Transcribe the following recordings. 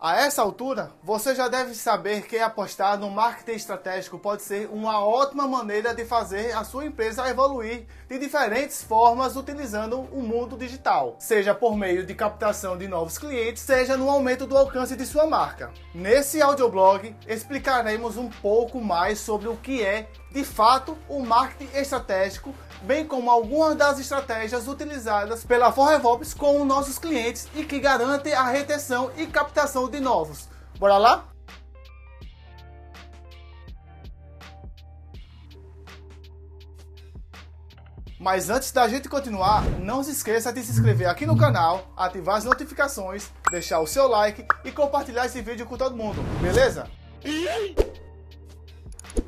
A essa altura, você já deve saber que apostar no marketing estratégico pode ser uma ótima maneira de fazer a sua empresa evoluir de diferentes formas utilizando o mundo digital, seja por meio de captação de novos clientes, seja no aumento do alcance de sua marca. Nesse audioblog, explicaremos um pouco mais sobre o que é, de fato, o marketing estratégico, bem como algumas das estratégias utilizadas pela 4revops com nossos clientes e que garante a retenção e captação de novos. Bora lá? Mas antes da gente continuar, não se esqueça de se inscrever aqui no canal, ativar as notificações, deixar o seu like e compartilhar esse vídeo com todo mundo, beleza?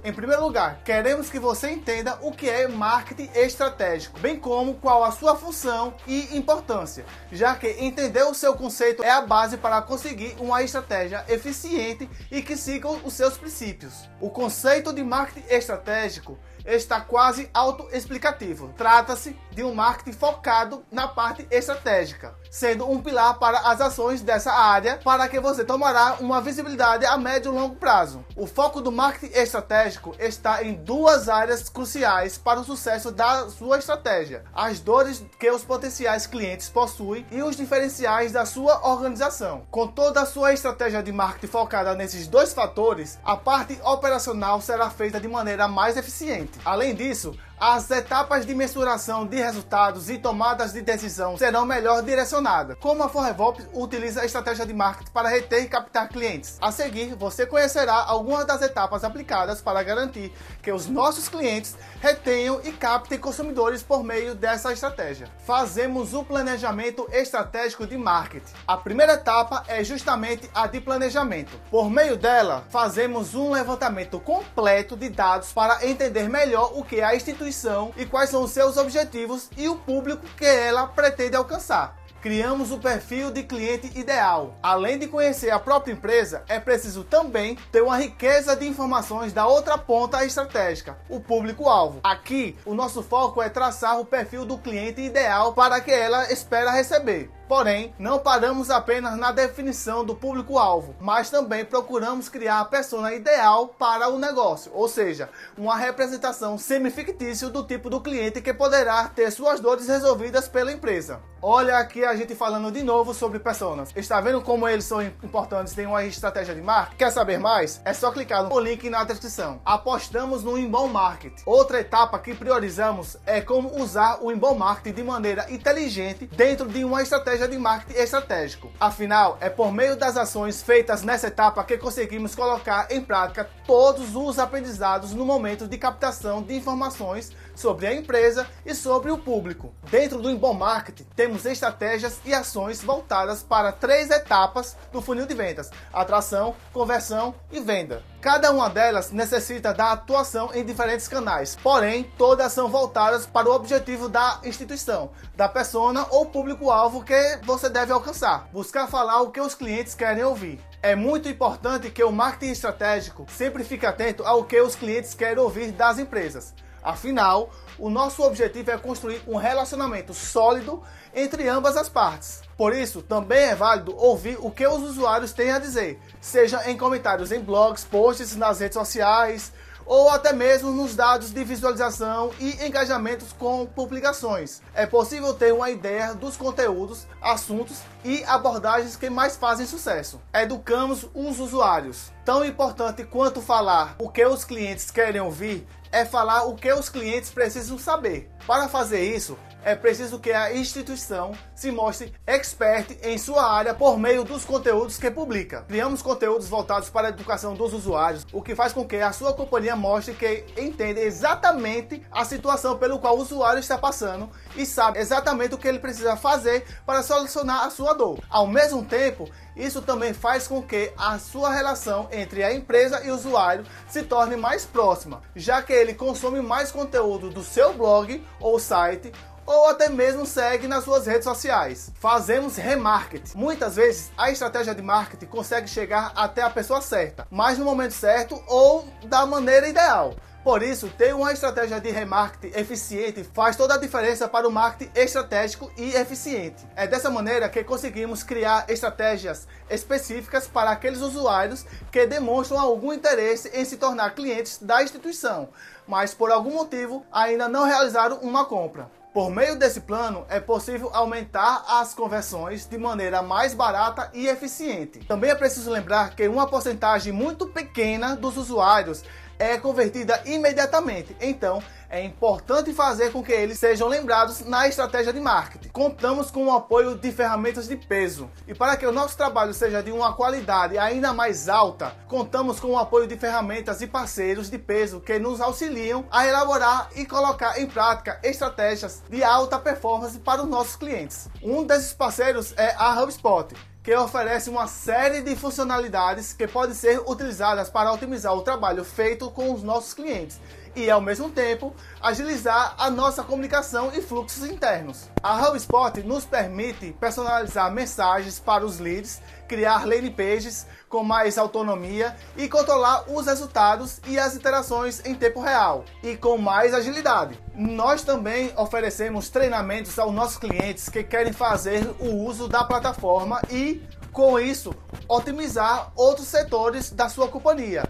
Em primeiro lugar, queremos que você entenda o que é marketing estratégico, bem como qual a sua função e importância, já que entender o seu conceito é a base para conseguir uma estratégia eficiente e que siga os seus princípios. O conceito de marketing estratégico está quase autoexplicativo. Trata-se de um marketing focado na parte estratégica, sendo um pilar para as ações dessa área para que você tomará uma visibilidade a médio e longo prazo. O foco do marketing estratégico está em duas áreas cruciais para o sucesso da sua estratégia: as dores que os potenciais clientes possuem e os diferenciais da sua organização. Com toda a sua estratégia de marketing focada nesses dois fatores, a parte operacional será feita de maneira mais eficiente. Além disso, as etapas de mensuração de resultados e tomadas de decisão serão melhor direcionadas. Como a 4revops utiliza a estratégia de marketing para reter e captar clientes? A seguir, você conhecerá algumas das etapas aplicadas para garantir que os nossos clientes retenham e captem consumidores por meio dessa estratégia. Fazemos o planejamento estratégico de marketing. A primeira etapa é justamente a de planejamento. Por meio dela, fazemos um levantamento completo de dados para entender melhor o que é a instituição e quais são os seus objetivos e o público que ela pretende alcançar. Criamos o perfil de cliente ideal. Além de conhecer a própria empresa, é preciso também ter uma riqueza de informações da outra ponta estratégica, o público-alvo. Aqui, o nosso foco é traçar o perfil do cliente ideal para que ela espera receber. Porém, não paramos apenas na definição do público-alvo, mas também procuramos criar a persona ideal para o negócio, ou seja, uma representação semi-fictícia do tipo do cliente que poderá ter suas dores resolvidas pela empresa. Olha aqui a gente falando de novo sobre personas. Está vendo como eles são importantes em uma estratégia de marketing? Quer saber mais? É só clicar no link na descrição. Apostamos no inbound marketing. Outra etapa que priorizamos é como usar o inbound marketing de maneira inteligente dentro de uma estratégia de marketing estratégico. Afinal, é por meio das ações feitas nessa etapa que conseguimos colocar em prática todos os aprendizados no momento de captação de informações sobre a empresa e sobre o público. Dentro do inbound marketing, temos estratégias e ações voltadas para três etapas do funil de vendas: atração, conversão e venda. Cada uma delas necessita da atuação em diferentes canais, porém, todas são voltadas para o objetivo da instituição, da persona ou público-alvo que você deve alcançar. Buscar falar o que os clientes querem ouvir. É muito importante que o marketing estratégico sempre fique atento ao que os clientes querem ouvir das empresas. Afinal, o nosso objetivo é construir um relacionamento sólido entre ambas as partes. Por isso, também é válido ouvir o que os usuários têm a dizer, seja em comentários em blogs, posts nas redes sociais, ou até mesmo nos dados de visualização e engajamentos com publicações. É possível ter uma ideia dos conteúdos, assuntos e abordagens que mais fazem sucesso. Educamos os usuários. Tão importante quanto falar o que os clientes querem ouvir é falar o que os clientes precisam saber. Para fazer isso, é preciso que a instituição se mostre expert em sua área por meio dos conteúdos que publica. Criamos conteúdos voltados para a educação dos usuários, o que faz com que a sua companhia mostre que entende exatamente a situação pelo qual o usuário está passando e sabe exatamente o que ele precisa fazer para solucionar a sua dor. Ao mesmo tempo, isso também faz com que a sua relação entre a empresa e o usuário se torne mais próxima, já que ele consome mais conteúdo do seu blog ou site, ou até mesmo segue nas suas redes sociais. Fazemos remarketing. Muitas vezes a estratégia de marketing consegue chegar até a pessoa certa, mas no momento certo ou da maneira ideal. Por isso, ter uma estratégia de remarketing eficiente faz toda a diferença para o marketing estratégico e eficiente. É dessa maneira que conseguimos criar estratégias específicas para aqueles usuários que demonstram algum interesse em se tornar clientes da instituição, mas por algum motivo ainda não realizaram uma compra. Por meio desse plano, é possível aumentar as conversões de maneira mais barata e eficiente. Também é preciso lembrar que uma porcentagem muito pequena dos usuários é convertida imediatamente, então é importante fazer com que eles sejam lembrados na estratégia de marketing. Contamos com o apoio de ferramentas de peso, e para que o nosso trabalho seja de uma qualidade ainda mais alta, contamos com o apoio de ferramentas e parceiros de peso que nos auxiliam a elaborar e colocar em prática estratégias de alta performance para os nossos clientes. Um desses parceiros é a HubSpot, que oferece uma série de funcionalidades que podem ser utilizadas para otimizar o trabalho feito com os nossos clientes e, ao mesmo tempo, agilizar a nossa comunicação e fluxos internos. A HubSpot nos permite personalizar mensagens para os leads, criar landing pages com mais autonomia e controlar os resultados e as interações em tempo real e com mais agilidade. Nós também oferecemos treinamentos aos nossos clientes que querem fazer o uso da plataforma e, com isso, otimizar outros setores da sua companhia,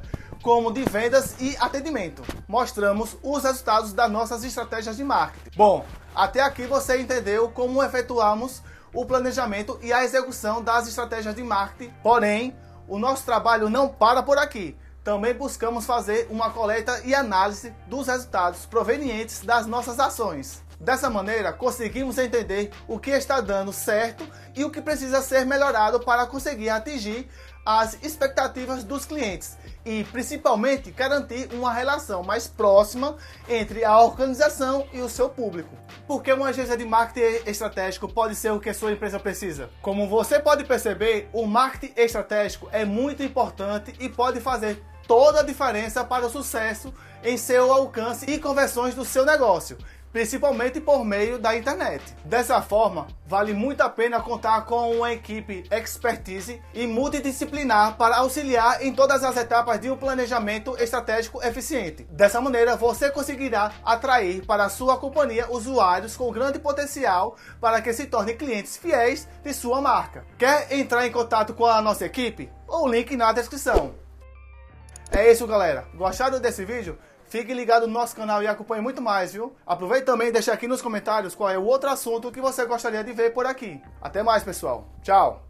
como de vendas e atendimento. Mostramos os resultados das nossas estratégias de marketing. Bom, até aqui você entendeu como efetuamos o planejamento e a execução das estratégias de marketing. Porém, o nosso trabalho não para por aqui. Também buscamos fazer uma coleta e análise dos resultados provenientes das nossas ações. Dessa maneira, conseguimos entender o que está dando certo e o que precisa ser melhorado para conseguir atingir as expectativas dos clientes e, principalmente, garantir uma relação mais próxima entre a organização e o seu público. Por que uma agência de marketing estratégico pode ser o que sua empresa precisa? Como você pode perceber, o marketing estratégico é muito importante e pode fazer toda a diferença para o sucesso em seu alcance e conversões do seu negócio, principalmente por meio da internet. Dessa forma, vale muito a pena contar com uma equipe expertise e multidisciplinar para auxiliar em todas as etapas de um planejamento estratégico eficiente. Dessa maneira, você conseguirá atrair para a sua companhia usuários com grande potencial para que se tornem clientes fiéis de sua marca. Quer entrar em contato com a nossa equipe? O link na descrição. É isso, galera. Gostaram desse vídeo? Fique ligado no nosso canal e acompanhe muito mais, viu? Aproveite também e deixe aqui nos comentários qual é o outro assunto que você gostaria de ver por aqui. Até mais, pessoal. Tchau!